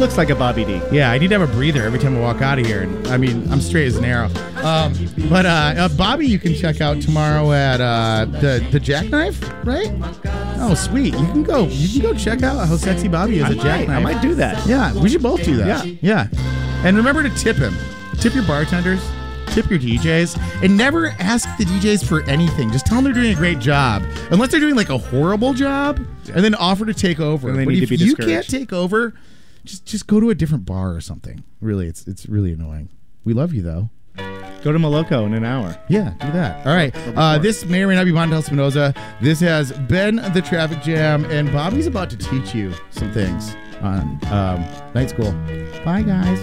looks like a Bobby D. Yeah, I need to have a breather every time I walk out of here. And, I mean, I'm straight as an arrow. But Bobby, you can check out tomorrow at the Jackknife, right? Oh, sweet! You can go check out how sexy Bobby is at Jackknife. I might do that. Yeah, we should both do that. Yeah. And remember to tip him. Tip your bartenders. Tip your DJs, and never ask the DJs for anything. Just tell them they're doing a great job. Unless they're doing like a horrible job, and then offer to take over. And they need to be discouraged. If you can't take over, just go to a different bar or something. Really, it's really annoying. We love you, though. Go to Maloco in an hour. Yeah, do that. All right. This may or may not be Montel Spinoza. This has been The Traffic Jam, and Bobby's about to teach you some things on Night School. Bye, guys.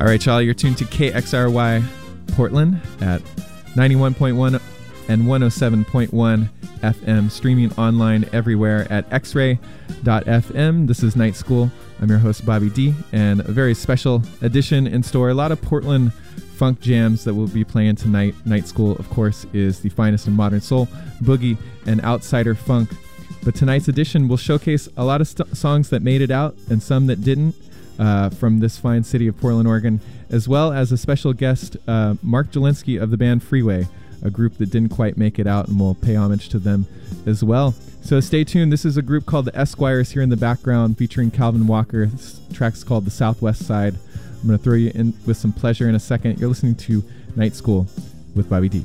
All right, y'all, you're tuned to KXRY Portland at 91.1 and 107.1 FM, streaming online everywhere at xray.fm. This is Night School. I'm your host, Bobby D, and a very special edition in store. A lot of Portland funk jams that we'll be playing tonight. Night School, of course, is the finest in modern soul, boogie, and outsider funk. But tonight's edition will showcase a lot of songs that made it out and some that didn't. From this fine city of Portland, Oregon, as well as a special guest, Mark Jelinski of the band Freeway, a group that didn't quite make it out, and we'll pay homage to them as well. So stay tuned. This is a group called The Esquires here in the background, featuring Calvin Walker. This track's called The Southwest Side. I'm going to throw you in with some Pleasure in a second. You're listening to Night School with Bobby D.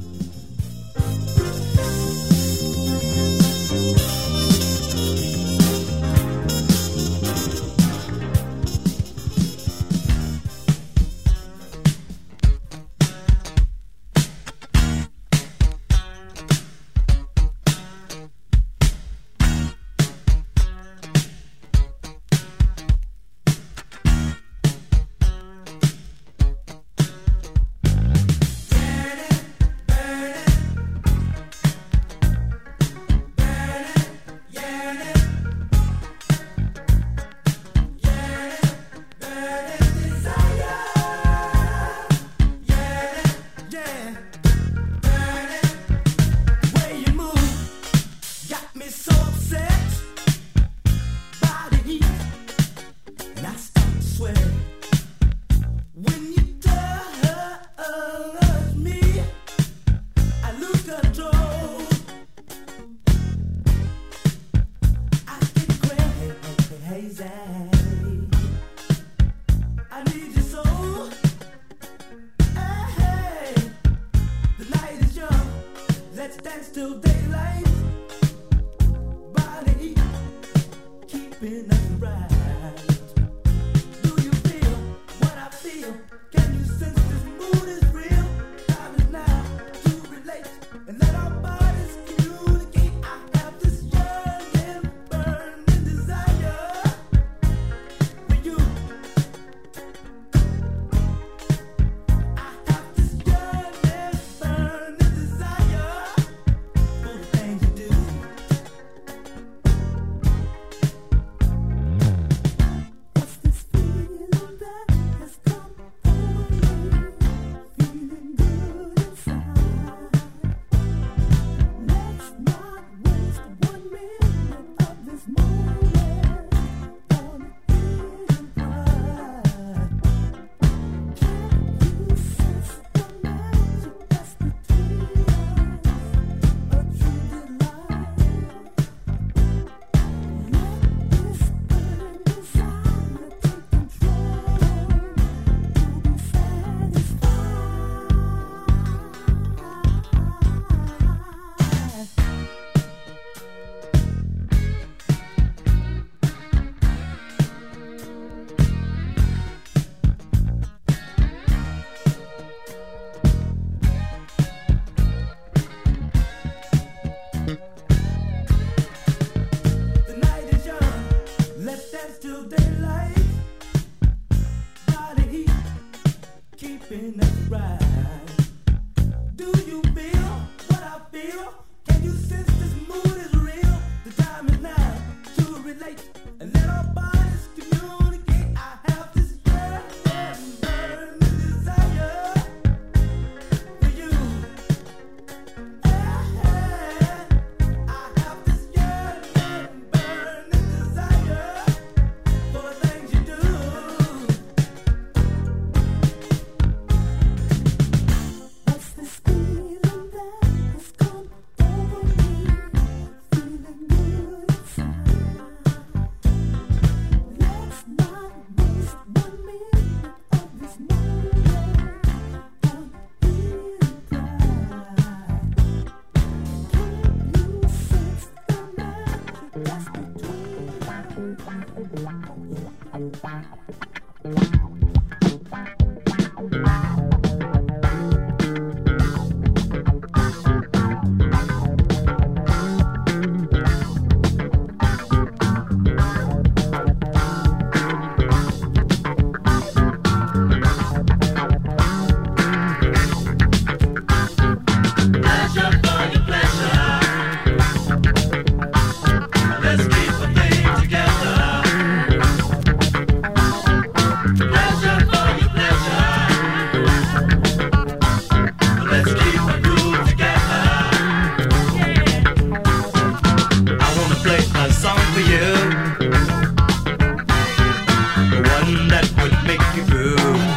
Let's dance till daylight. Body keeping us right. Do you feel what I feel? Can you sense this mood is real? Time is now to relate and let our bodies communicate. I have this yearning, burning desire for you. I have this yearning, burning desire for the things you do. What's this feeling that has come over me? Feeling good inside. Let's not waste 1 minute of this moment on being right. Can you sense the magic that's between us? A true delight. Let this burning desire take control to be satisfied. The night is young, let's dance till daylight. Body heat, keeping us right. Do you feel what I feel? Can you sense this mood is real? The time is now to relate and let our bodies communicate. I have this yearning, burning desire for you. I have this yearning, burning desire for the things you do. What's this feeling that has come over me? Feeling good inside. Let's not waste 1 minute of this moment on being right. Can you sense the magic that's between us? Pleasure for your pleasure. Let's keep the thing together. Pleasure for your pleasure. Let's keep the groove together. I wanna play a song for you, the one that would make you groove,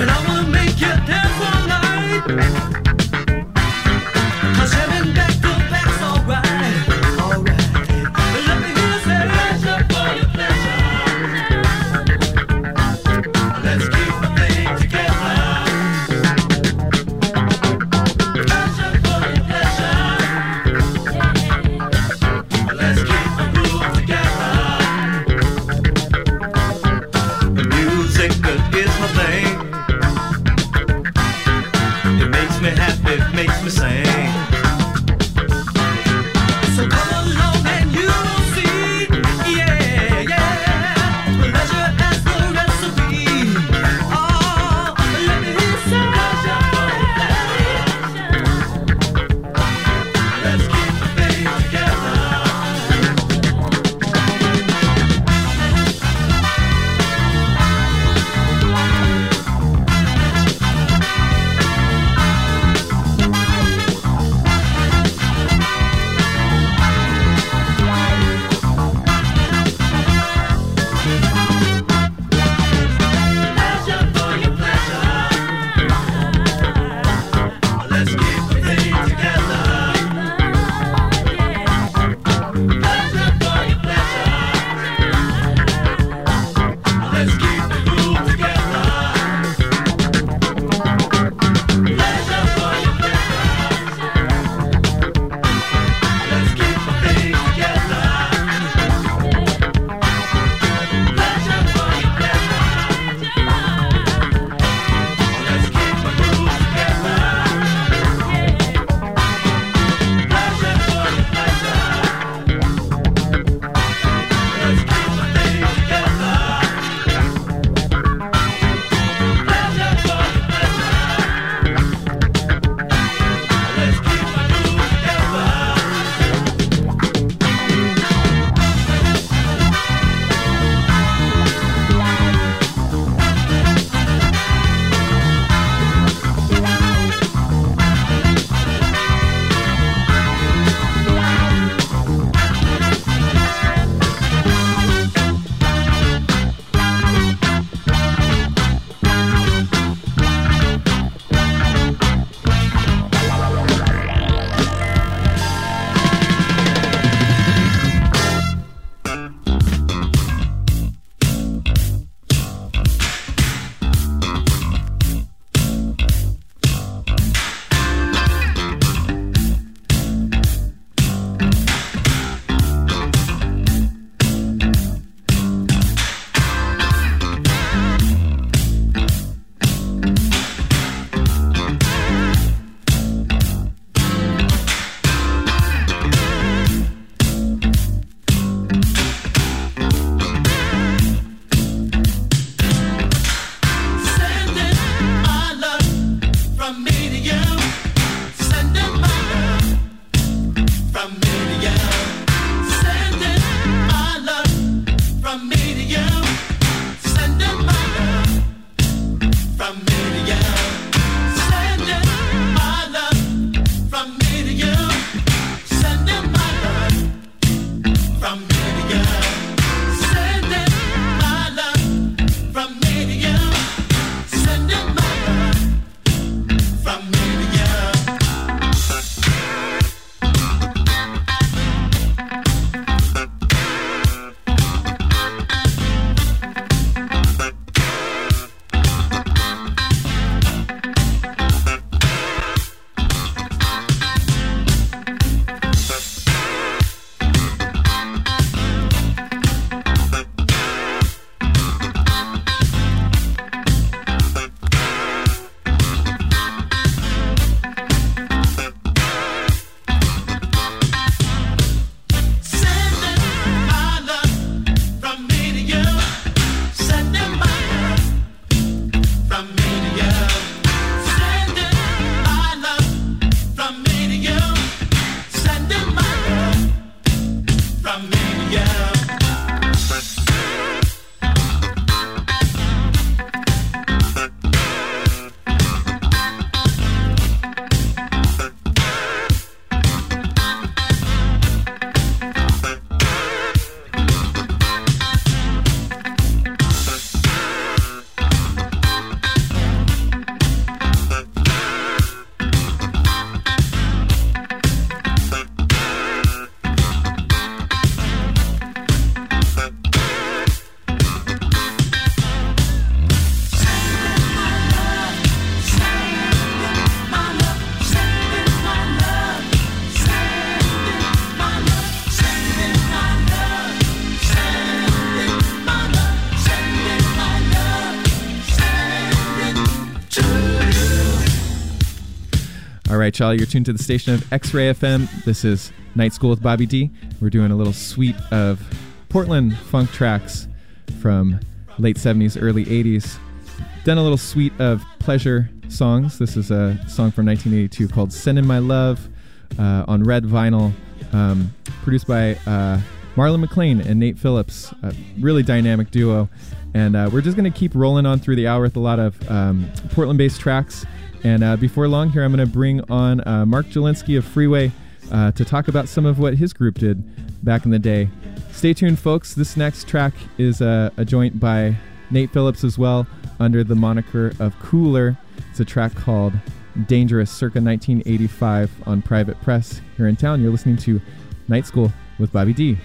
and I wanna make you dance all night. 'Cause having back to back's alright, alright. Let me hear you say pleasure for your pleasure. Let's keep the thing together. Pleasure for your pleasure. Let's keep the groove together. The music is my thing. It makes me happy, it makes me sing. So come along and you will see. Yeah. Pleasure as the recipe. Oh, let me hear you say pleasure. Let's keep the thing together. All right, y'all, you're tuned to the station of X-Ray FM. This is Night School with Bobby D. We're doing a little suite of Portland funk tracks from late 70s, early 80s. Done a little suite of Pleasure songs. This is a song from 1982 called Sendin' My Love on red vinyl, produced by Marlon McClain and Nate Phillips, a really dynamic duo. And we're just going to keep rolling on through the hour with a lot of Portland-based tracks. And before long here, I'm going to bring on Mark Jelinski of Freeway to talk about some of what his group did back in the day. Stay tuned, folks. This next track is a joint by Nate Phillips as well, under the moniker of Cooler. It's a track called Dangerous, circa 1985 on Private Press here in town. You're listening to Night School with Bobby D.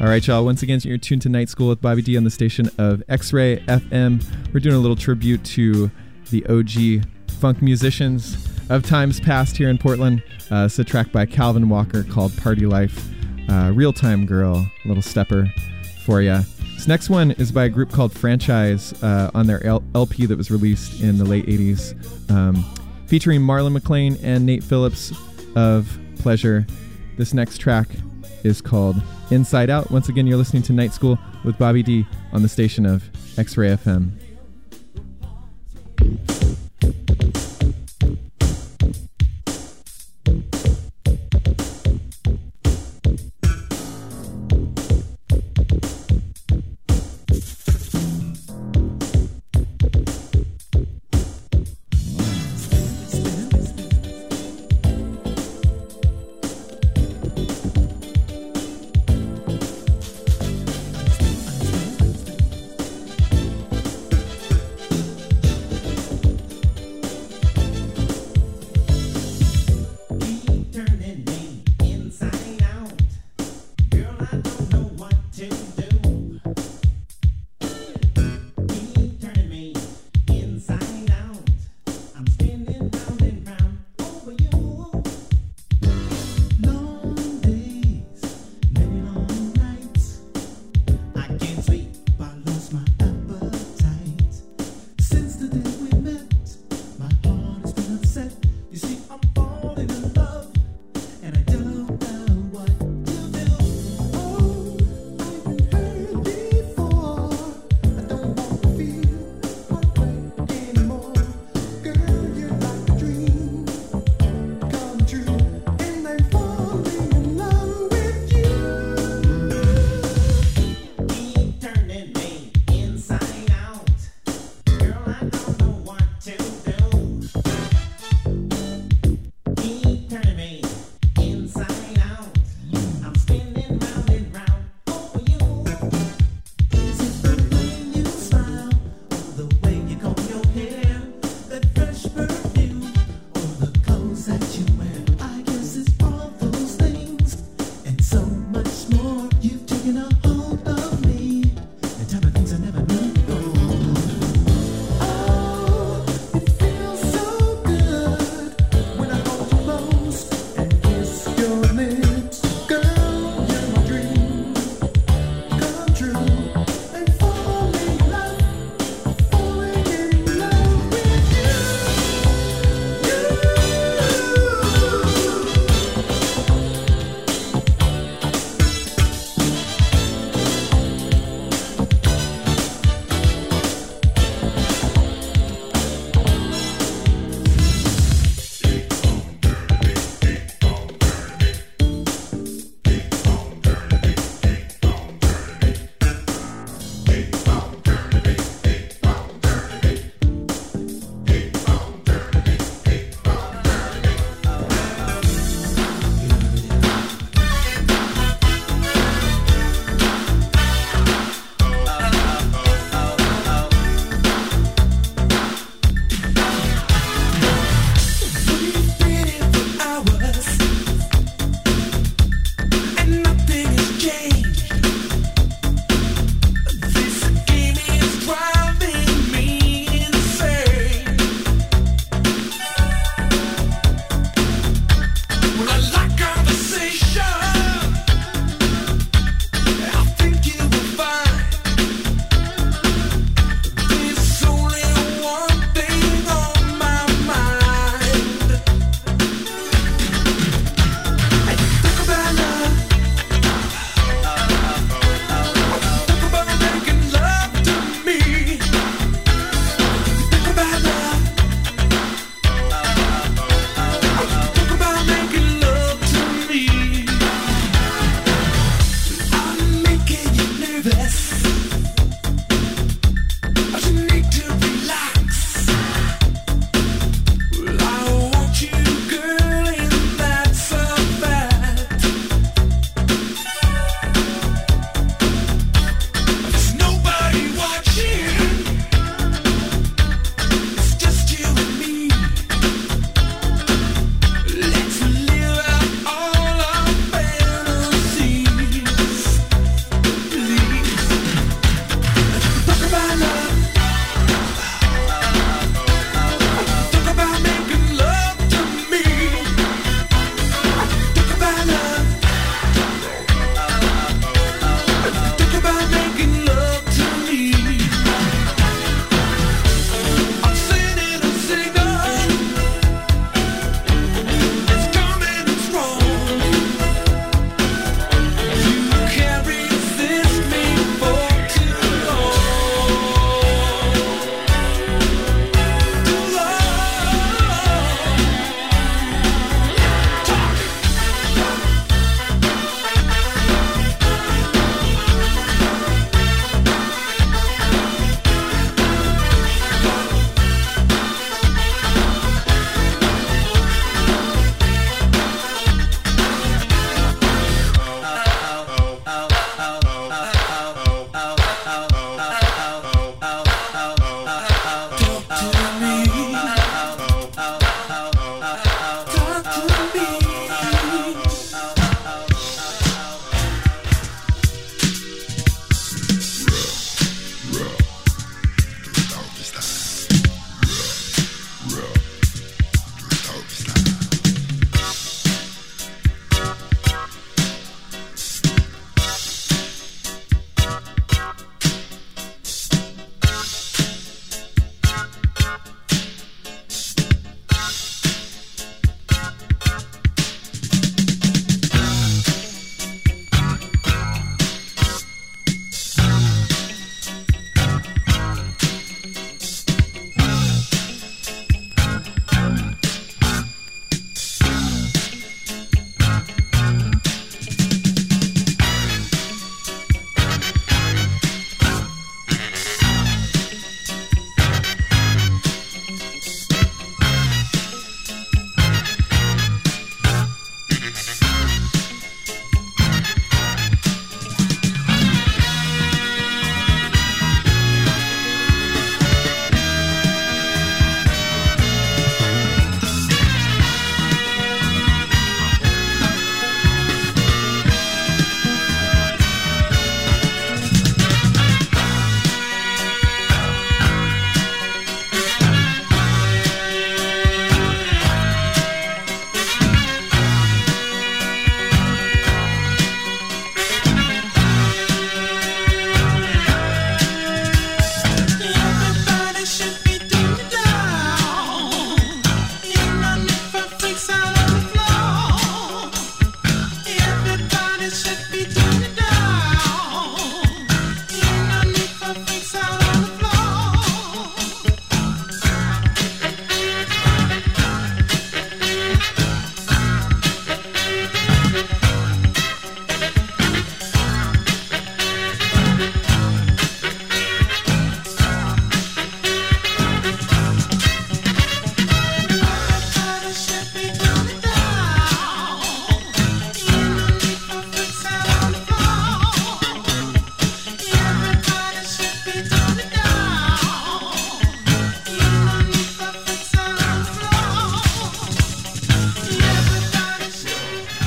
All right, y'all. Once again, you're tuned to Night School with Bobby D on the station of X-Ray FM. We're doing a little tribute to the OG funk musicians of times past here in Portland. It's a track by Calvin Walker called Party Life. Real-time girl, little stepper for ya. This next one is by a group called Franchise on their LP that was released in the late 80s. featuring Marlon McClain and Nate Phillips of Pleasure. This next track is called Inside Out. Once again, you're listening to Night School with Bobby D on the station of X-Ray FM.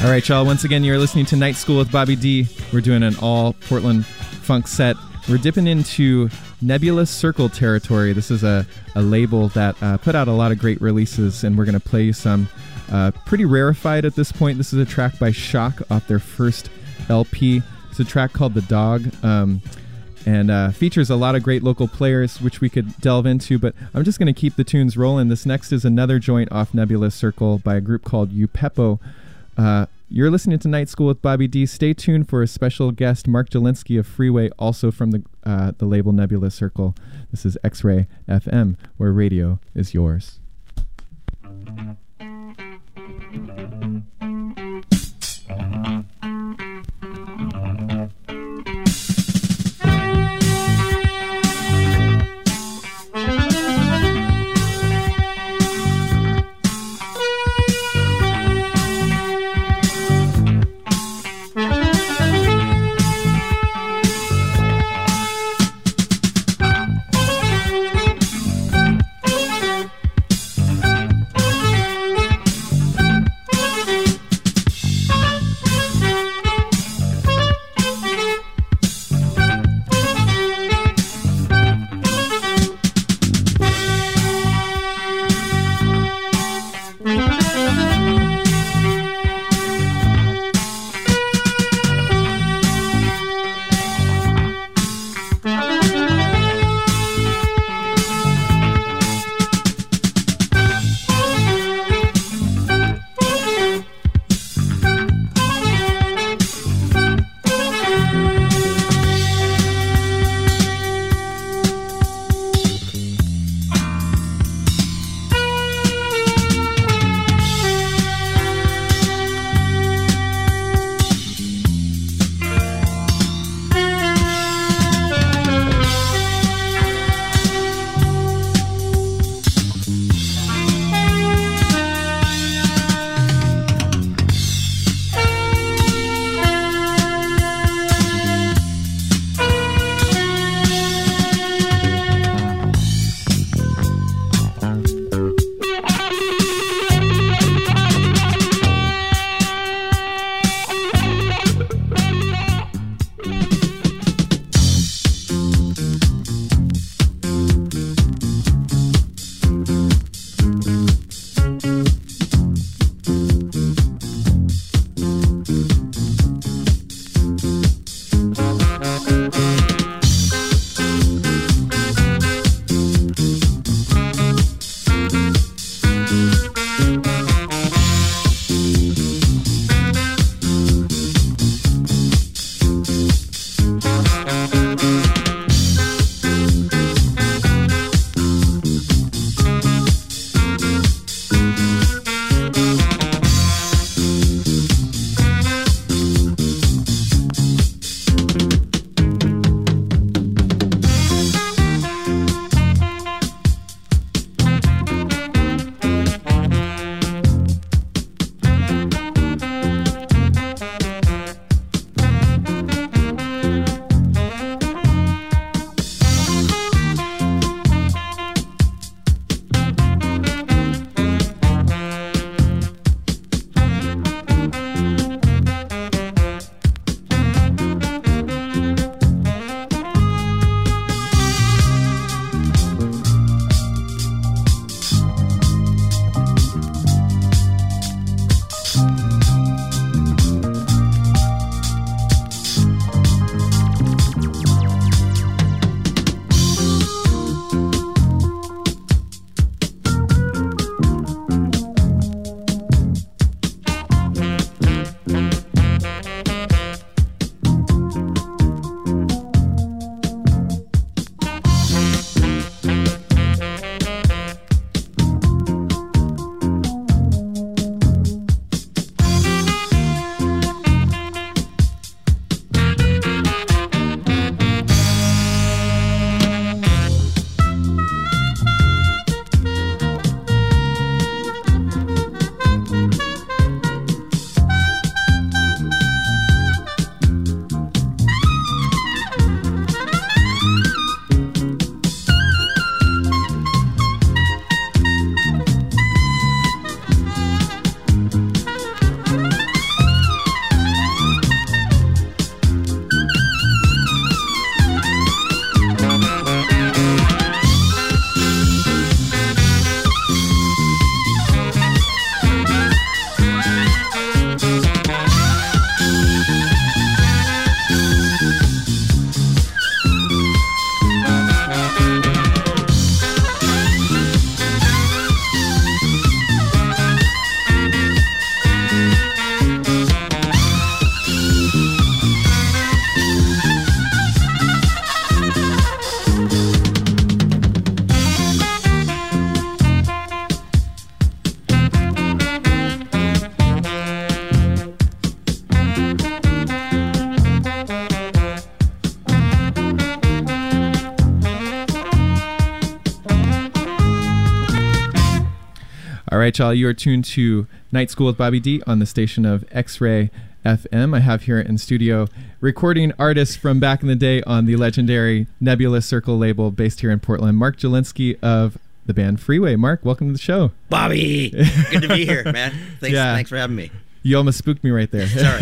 All right, y'all. Once again, you're listening to Night School with Bobby D. We're doing an all Portland funk set. We're dipping into Nebula Circle territory. This is a label that put out a lot of great releases, and we're going to play you some pretty rarefied at this point. This is a track by Shock off their first LP. It's a track called The Dog, and features a lot of great local players, which we could delve into, but I'm just going to keep the tunes rolling. This next is another joint off Nebula Circle by a group called Upepo. You're listening to Night School with Bobby D. Stay tuned for a special guest, Mark Jelinski of Freeway, also from the label Nebula Circle. This is X-Ray FM, where radio is yours. right, y'all, you are tuned to Night School with Bobby D on the station of X-Ray FM. I have here in studio recording artists from back in the day on the legendary Nebula Circle label based here in Portland, Mark Jelinski of the band Freeway. Mark, welcome to the show. Bobby, good to be here, man. Thanks, yeah. Thanks for having me. You almost spooked me right there. Sorry.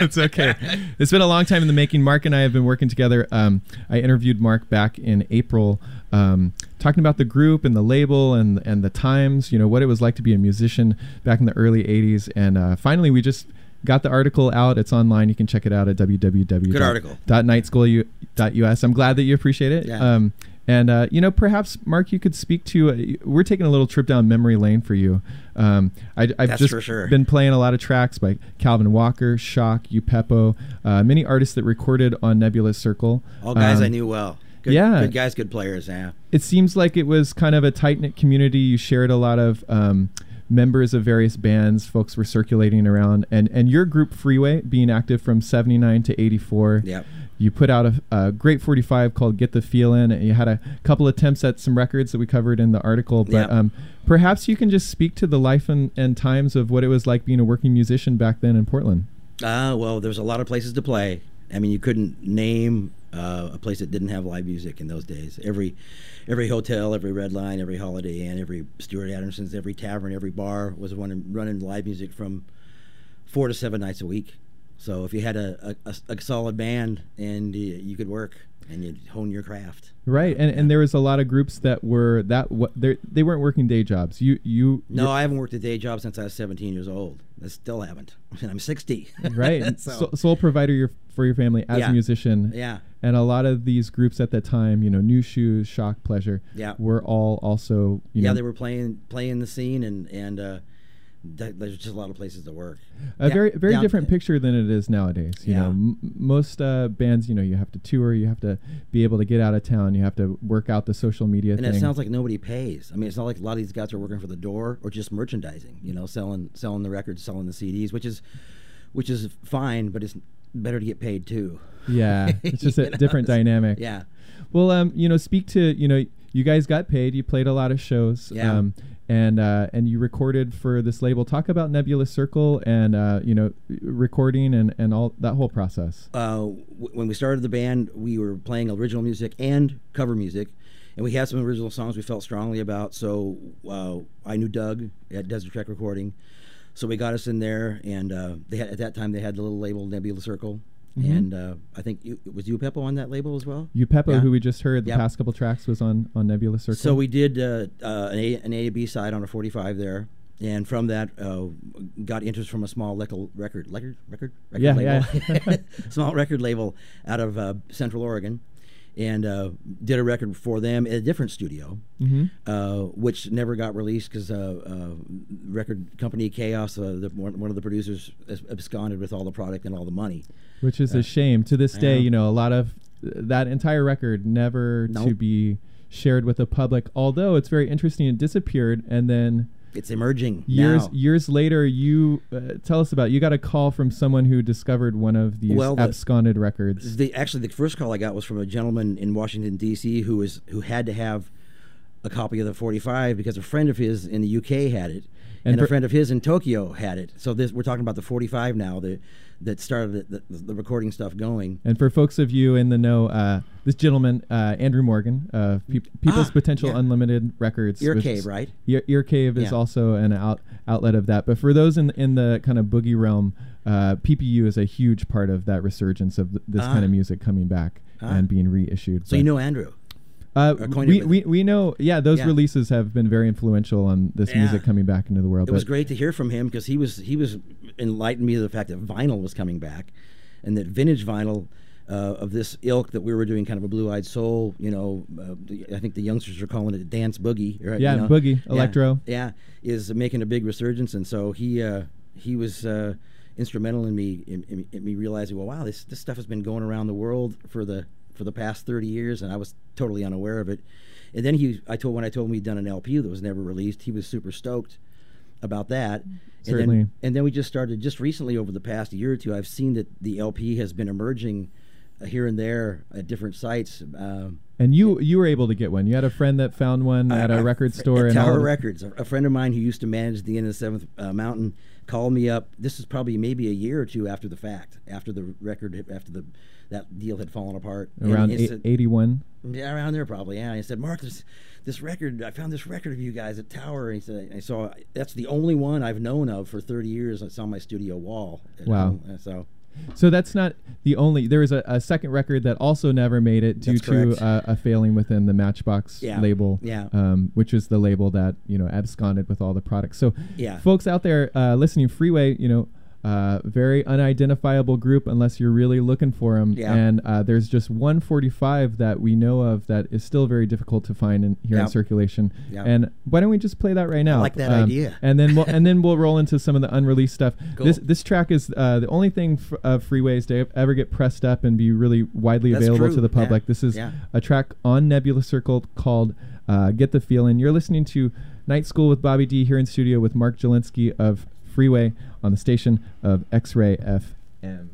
It's okay. It's been a long time in the making. Mark and I have been working together. I interviewed Mark back in April, talking about the group and the label and the times, you know, what it was like to be a musician back in the early 80s. And finally, we just got the article out. It's online. You can check it out at www.nightschool.us. I'm glad that you appreciate it. Yeah. And, you know, perhaps, Mark, you could speak to, we're taking a little trip down memory lane for you. I've just been playing a lot of tracks by Calvin Walker, Shock, Upepo, many artists that recorded on Nebula Circle. All guys I knew well. Good, yeah. Good guys, good players, yeah. It seems like it was kind of a tight-knit community. You shared a lot of members of various bands, folks were circulating around. And your group, Freeway, being active from 79 to 84. Yep. You put out a great 45 called Get the Feelin'. You had a couple attempts at some records that we covered in the article. But perhaps you can just speak to the life and times of what it was like being a working musician back then in Portland. Well, there's a lot of places to play. I mean, you couldn't name a place that didn't have live music in those days. Every hotel, every Red Line, every Holiday Inn, every Stuart Anderson's, every tavern, every bar was running live music from 4 to 7 nights a week. So if you had a solid band and you could work and you'd hone your craft. Right. And there was a lot of groups that were they weren't working day jobs. No, I haven't worked a day job since I was 17 years old. I still haven't. And I'm 60. Right. Sole provider for your family as a musician. Yeah. And a lot of these groups at that time, you know, New Shoes, Shock, Pleasure, were all also, you know. Yeah, they were playing the scene and there's just a lot of places to work. Very different picture than it is nowadays. You know, most bands, you know, you have to tour, you have to be able to get out of town, you have to work out the social media thing. And it sounds like nobody pays. I mean, it's not like a lot of these guys are working for the door or just merchandising, you know, selling the records, selling the CDs, which is fine, but it's better to get paid too. Yeah, it's just a different dynamic. Yeah. Well, you know, speak to, you know, you guys got paid, you played a lot of shows. Yeah. And you recorded for this label. Talk about Nebula Circle and, you know, recording and all that whole process. When we started the band, we were playing original music and cover music. And we had some original songs we felt strongly about. So I knew Doug at Desert Trak Recording. So we got us in there. And at that time, they had the little label Nebula Circle. Mm-hmm. And I think it was Upepo on that label as well. Upepo, who we just heard the past couple tracks, was on Nebula Circle. So we did an A to B side on a 45 there, and from that got interest from a small label. Small record label out of Central Oregon, and did a record for them at a different studio, which never got released because record company Chaos, one of the producers, absconded with all the product and all the money. Which is a shame. To this day, you know, a lot of that entire record never to be shared with the public, although it's very interesting. It disappeared, and then it's emerging years later. You tell us about. You got a call from someone who discovered one of these absconded records. Actually, the first call I got was from a gentleman in Washington D.C. who had to have a copy of the 45 because a friend of his in the UK had it, and a friend of his in Tokyo had it. So we're talking about the 45 now that started the recording stuff going. And for folks of you in the know, this gentleman, Andrew Morgan, People's Potential Unlimited Records. Ear Cave, right? Ear Cave is also an outlet of that. But for those in the kind of boogie realm, PPU is a huge part of that resurgence of this kind of music coming back and being reissued. So you know Andrew? We know, those releases have been very influential on this music coming back into the world. It was great to hear from him because he was enlightened me to the fact that vinyl was coming back, and that vintage vinyl of this ilk that we were doing, kind of a blue-eyed soul, you know, I think the youngsters are calling it dance boogie, right? Yeah, you know? Boogie, electro. Yeah, is making a big resurgence, and so he was instrumental in me in me realizing, well, wow, this stuff has been going around the world for the past 30 years, and I was totally unaware of it. And then when I told him he'd done an LP that was never released, he was super stoked about that. Certainly. And then we just started, just recently over the past year or two, I've seen that the LP has been emerging here and there at different sites. And you were able to get one. You had a friend that found one at a record store. At Tower Records. A friend of mine who used to manage the Inn of the Seventh Mountain called me up. This is probably maybe a year or two after the fact, after the record, after that deal had fallen apart. Around 81? Yeah, around there probably, yeah. And he said, Mark, this record, I found this record of you guys at Tower. And he said, I saw, that's the only one I've known of for 30 years. It's on my studio wall. Wow. So that's not the only. There is a second record that also never made it due to a failing within the Matchbox label, which is the label that absconded with all the products. So, folks out there listening, Freeway, very unidentifiable group unless you're really looking for them. Yeah. And there's just 145 that we know of that is still very difficult to find in circulation. Yep. And why don't we just play that right now? I like that idea. And then we'll roll into some of the unreleased stuff. Cool. This track is the only thing of Freeway's to ever get pressed up and be really widely available to the public. Yeah. This is a track on Nebula Circle called Get the Feelin'. You're listening to Night School with Bobby D here in studio with Mark Jelinski of Freeway on the station of X-Ray FM.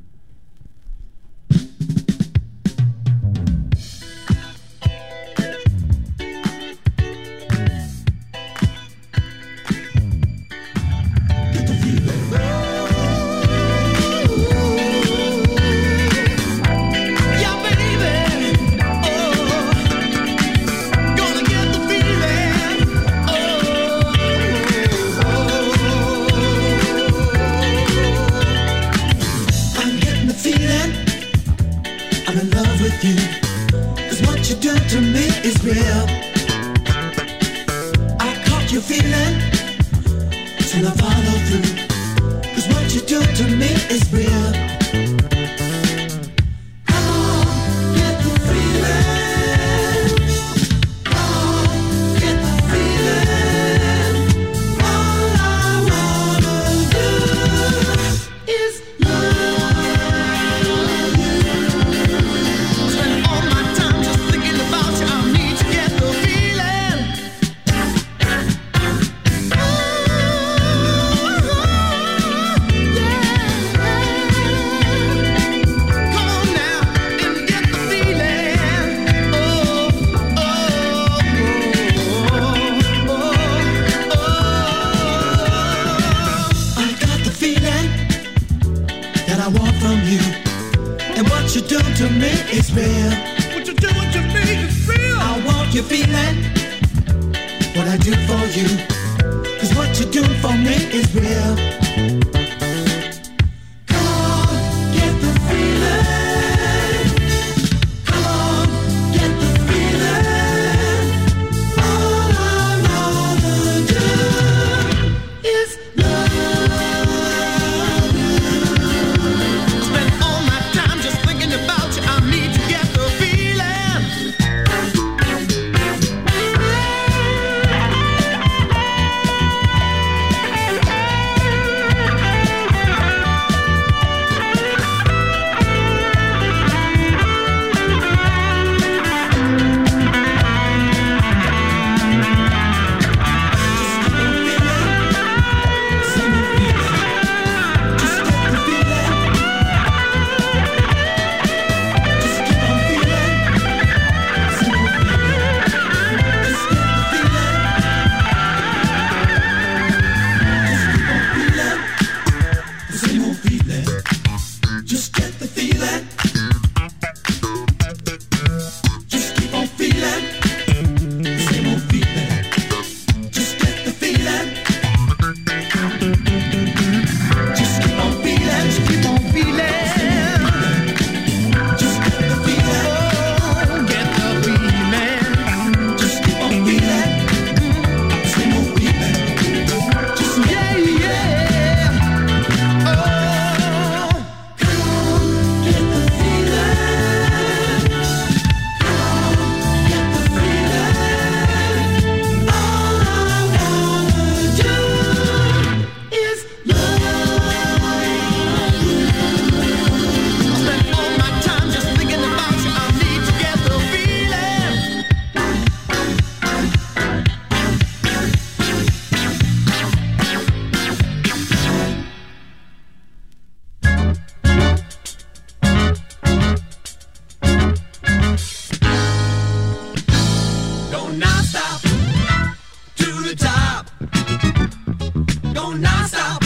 non-stop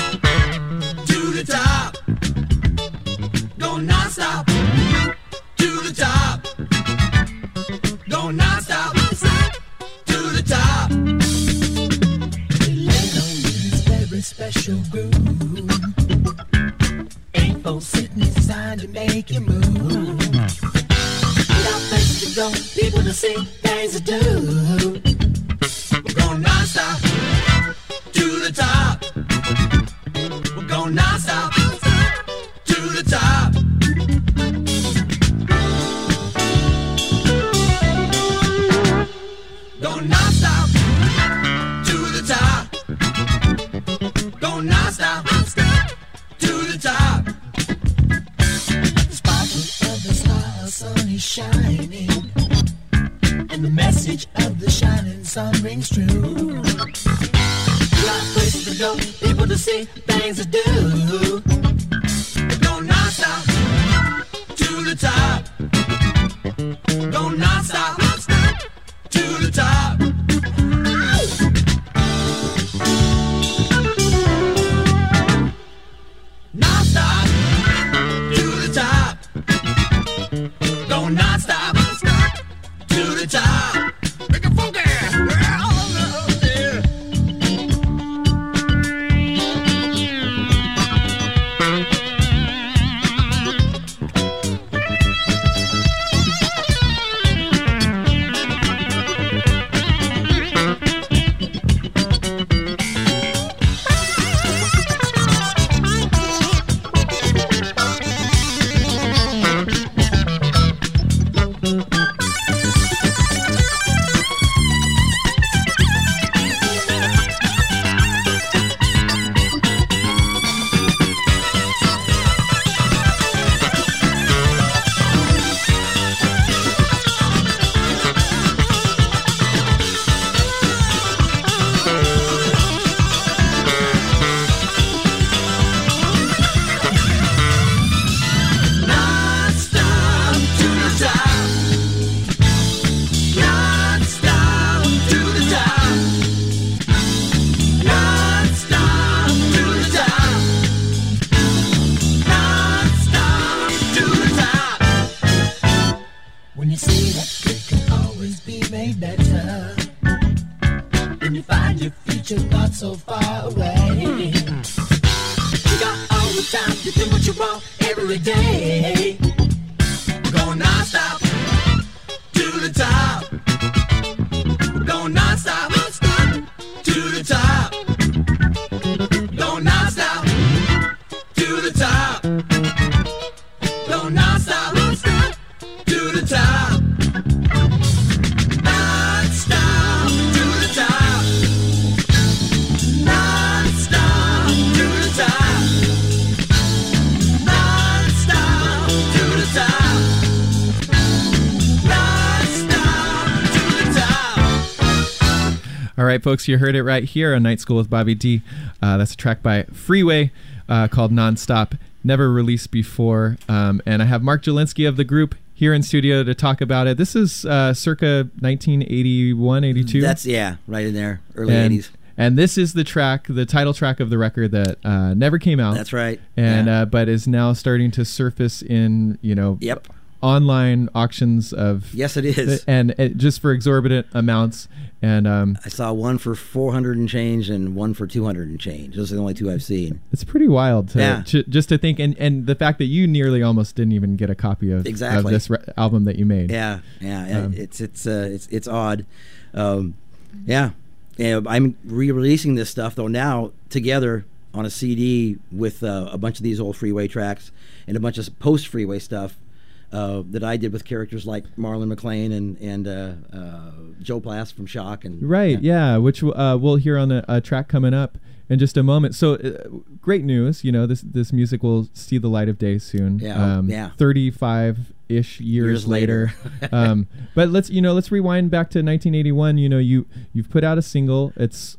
to the top. Go non-stop to the top. Go non-stop to the top. We land on this very special groove. 8-4 sitting designed to make you move. Without things to go, people to see, things to do. We're going non-stop to the top. We're going non-stop to the top. Go non-stop to the top. Go non-stop to the top. The sparkle of the star, sun is shining. And the message of the shining sun rings true. A lot of places to go, people to see, things to do. Go non-stop to the top. Go non-stop to the top. Non-stop to the top. Go non-stop to the top. Make it funky. Folks, you heard it right here on Night School with Bobby D. That's a track by Freeway called Nonstop, never released before. And I have Mark Jelinski of the group here in studio to talk about it. This is circa 1981, 82. That's, yeah, right in there, early 80s. And this is the track, the title track of the record that never came out. That's right. And yeah. But is now starting to surface in, you know... Yep. Online auctions of yes, it is, and it, just for exorbitant amounts. And I saw one for 400 and change, and one for 200 and change. Those are the only two I've seen. It's pretty wild, just to think, and the fact that you nearly almost didn't even get a copy of of this album that you made. Yeah, it's odd. I'm re-releasing this stuff though now together on a CD with a bunch of these old Freeway tracks and a bunch of post-Freeway stuff. That I did with characters like Marlon McClain and Joe Plass from Shock. Which we'll hear on a track coming up in just a moment. So great news, you know, this music will see the light of day soon. 35-ish years later. But let's rewind back to 1981. You know, you've put out a single.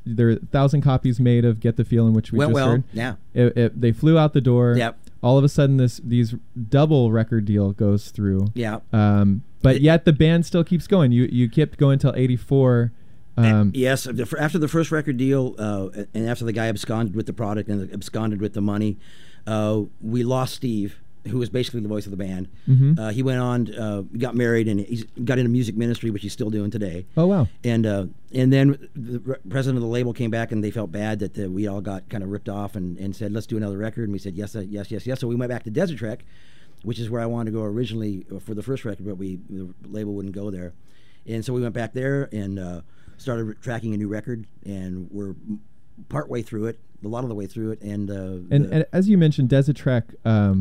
There are 1,000 copies made of Get the Feeling, which we heard. Yeah. They flew out the door. Yep. All of a sudden, these double record deal goes through. Yeah. But yet the band still keeps going. You kept going till 84, Yes, after the first record deal, and after the guy absconded with the product and absconded with the money, we lost Steve, who was basically the voice of the band. Mm-hmm. He went on, got married, and he got into music ministry, which he's still doing today. Oh, wow. And then the president of the label came back, and they felt bad that we all got kind of ripped off and said, let's do another record. And we said, yes, yes, yes, yes. So we went back to Desert Trak, which is where I wanted to go originally for the first record, but the label wouldn't go there. And so we went back there and started tracking a new record, and we're partway through it. A lot of the way through it, and as you mentioned, Desert Trak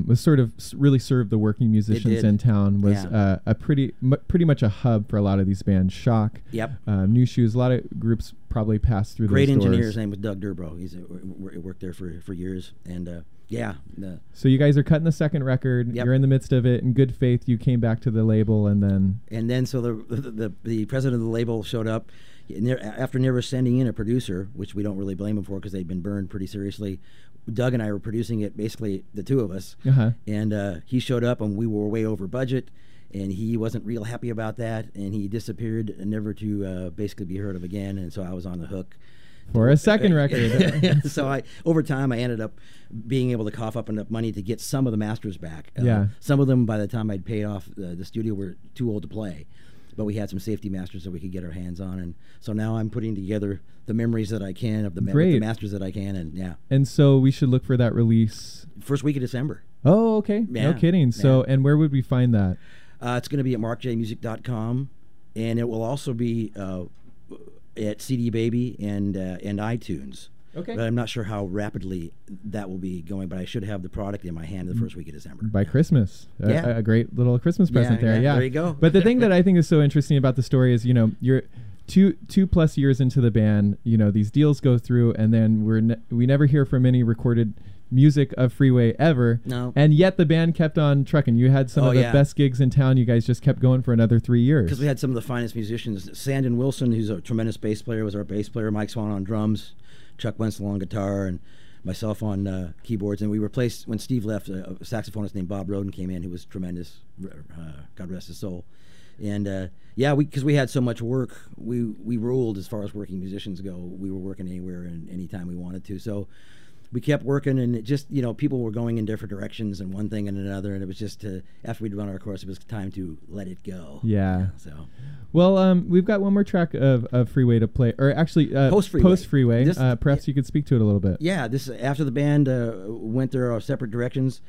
was sort of really served the working musicians in town. Was a pretty much a hub for a lot of these bands. Shock, yep, New Shoes. A lot of groups probably passed through. Great engineer, his name was Doug Durbro. He's worked there for years, and yeah. So you guys are cutting the second record. Yep. You're in the midst of it. In good faith, you came back to the label, and then so the president of the label showed up. After never sending in a producer, which we don't really blame them for because they'd been burned pretty seriously, Doug and I were producing it, basically the two of us, and he showed up and we were way over budget, and he wasn't real happy about that, and he disappeared, never to basically be heard of again, and so I was on the hook. For a second record. So over time, I ended up being able to cough up enough money to get some of the masters back. Some of them, by the time I'd paid off the studio, were too old to play. But we had some safety masters that we could get our hands on, and so now I'm putting together the memories that I can of the masters that I can, and yeah. And so we should look for that release first week of December. Oh, okay, yeah. No kidding. Yeah. So, and where would we find that? It's going to be at markjmusic.com, and it will also be at CD Baby and iTunes. Okay. But I'm not sure how rapidly that will be going, but I should have the product in my hand the first week of December. By Christmas. A great little Christmas present There you go. But the thing that I think is so interesting about the story is, you know, you're two plus years into the band, you know, these deals go through, and then we never hear from any recorded music of Freeway ever. No. And yet the band kept on trucking. You had some of the best gigs in town. You guys just kept going for another 3 years. Because we had some of the finest musicians. Sandon Wilson, who's a tremendous bass player, was our bass player. Mike Swan on drums. Chuck Wensel on guitar and myself on keyboards, and we replaced, when Steve left, a saxophonist named Bob Roden came in, who was tremendous, God rest his soul, and because we had so much work, we ruled as far as working musicians go. We were working anywhere and anytime we wanted to, so we kept working, and it just, you know, people were going in different directions and one thing and another, and it was just after we'd run our course, it was time to let it go. Yeah. So. Well, we've got one more track of Freeway to play, or actually post-Freeway. Post-Freeway. Perhaps you could speak to it a little bit. Yeah, this after the band went their separate directions,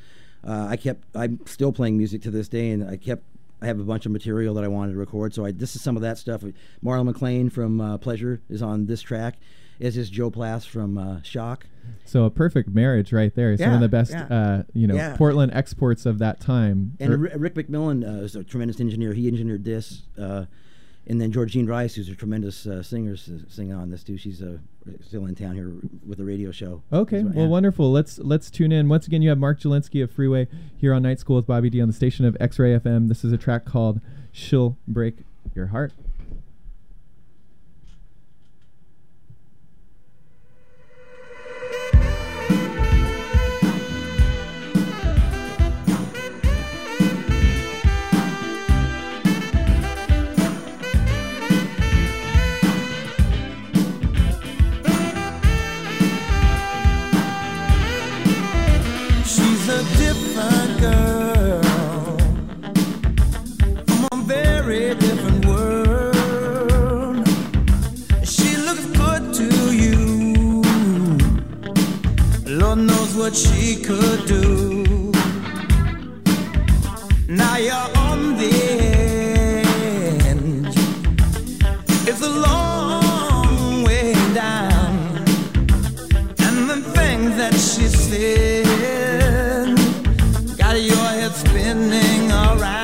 I'm still playing music to this day, and I have a bunch of material that I wanted to record, so this is some of that stuff. Marlon McClain from Pleasure is on this track, as is Joe Plass from Shock. So a perfect marriage right there. Some of the best, Portland exports of that time. And Rick McMillan is a tremendous engineer. He engineered this. And then Georgine Rice, who's a tremendous singer, singing on this too. She's still in town here with a radio show. Okay, well, wonderful. Let's tune in. Once again, you have Mark Jelinski of Freeway here on Night School with Bobby D on the station of X-Ray FM. This is a track called She'll Break Your Heart. What she could do. Now you're on the edge. It's a long way down, and the things that she said got your head spinning around.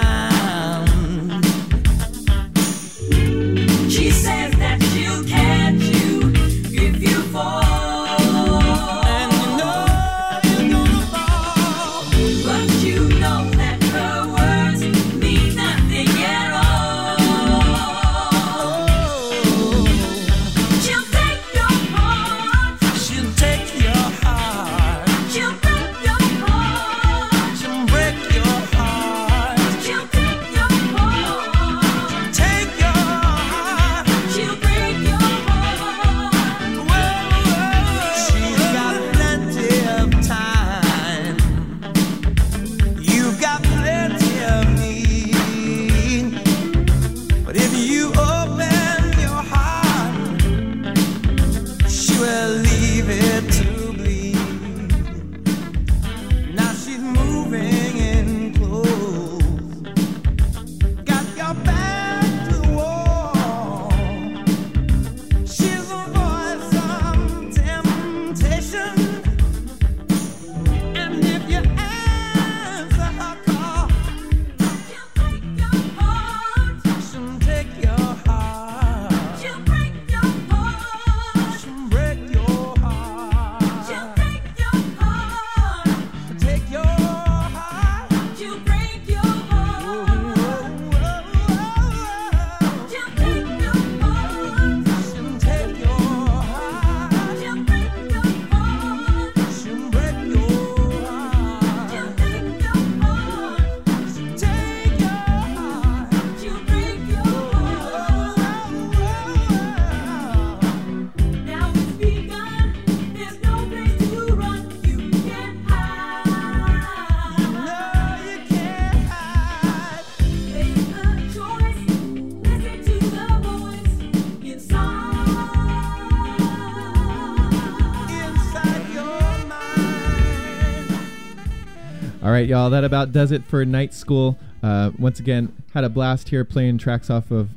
All right, y'all, that about does it for Night School. Once again, had a blast here playing tracks off of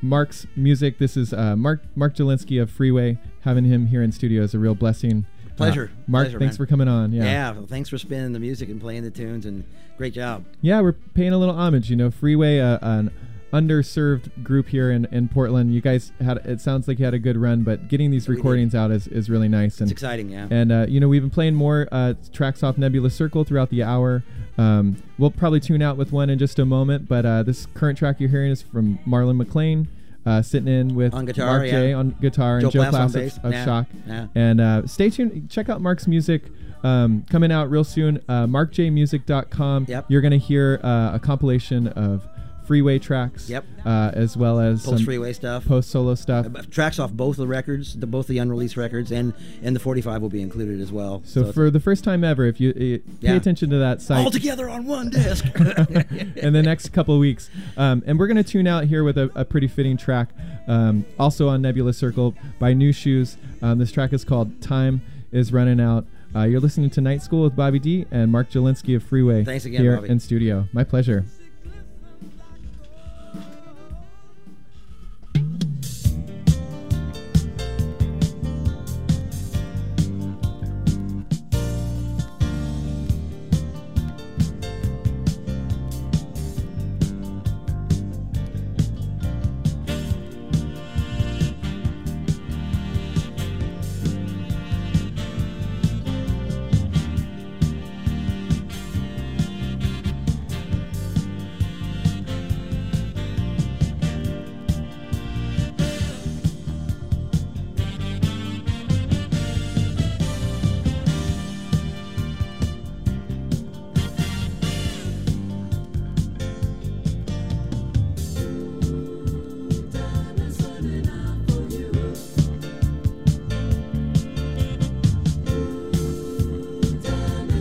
Mark's music. This is Mark Jelinski of Freeway. Having him here in studio is a real blessing. Pleasure. Mark, pleasure, thanks, man, for coming on. Yeah, well, thanks for spinning the music and playing the tunes, and great job. Yeah, we're paying a little homage. You know, Freeway, an underserved group here in Portland. You guys had, it sounds like you had a good run, but getting these recordings out is really nice. It's exciting, yeah. And, you know, we've been playing more tracks off Nebula Circle throughout the hour. We'll probably tune out with one in just a moment, but this current track you're hearing is from Marlon McClain, sitting in with on guitar, Mark J on guitar, and Joe Plass of Shock. And stay tuned. Check out Mark's music. Coming out real soon, markjmusic.com. Yep. You're going to hear a compilation of Freeway tracks, yep, as well as post Freeway stuff, post solo stuff, tracks off both the records, both the unreleased records, and the 45 will be included as well. So for the first time ever, if you pay attention to that site, all together on one disc in the next couple of weeks, and we're going to tune out here with a pretty fitting track, also on Nebula Circle by New Shoes. This track is called Time Is Running Out. You're listening to Night School with Bobby D and Mark Jelinski of Freeway. Thanks again, Bobby. In studio. My pleasure.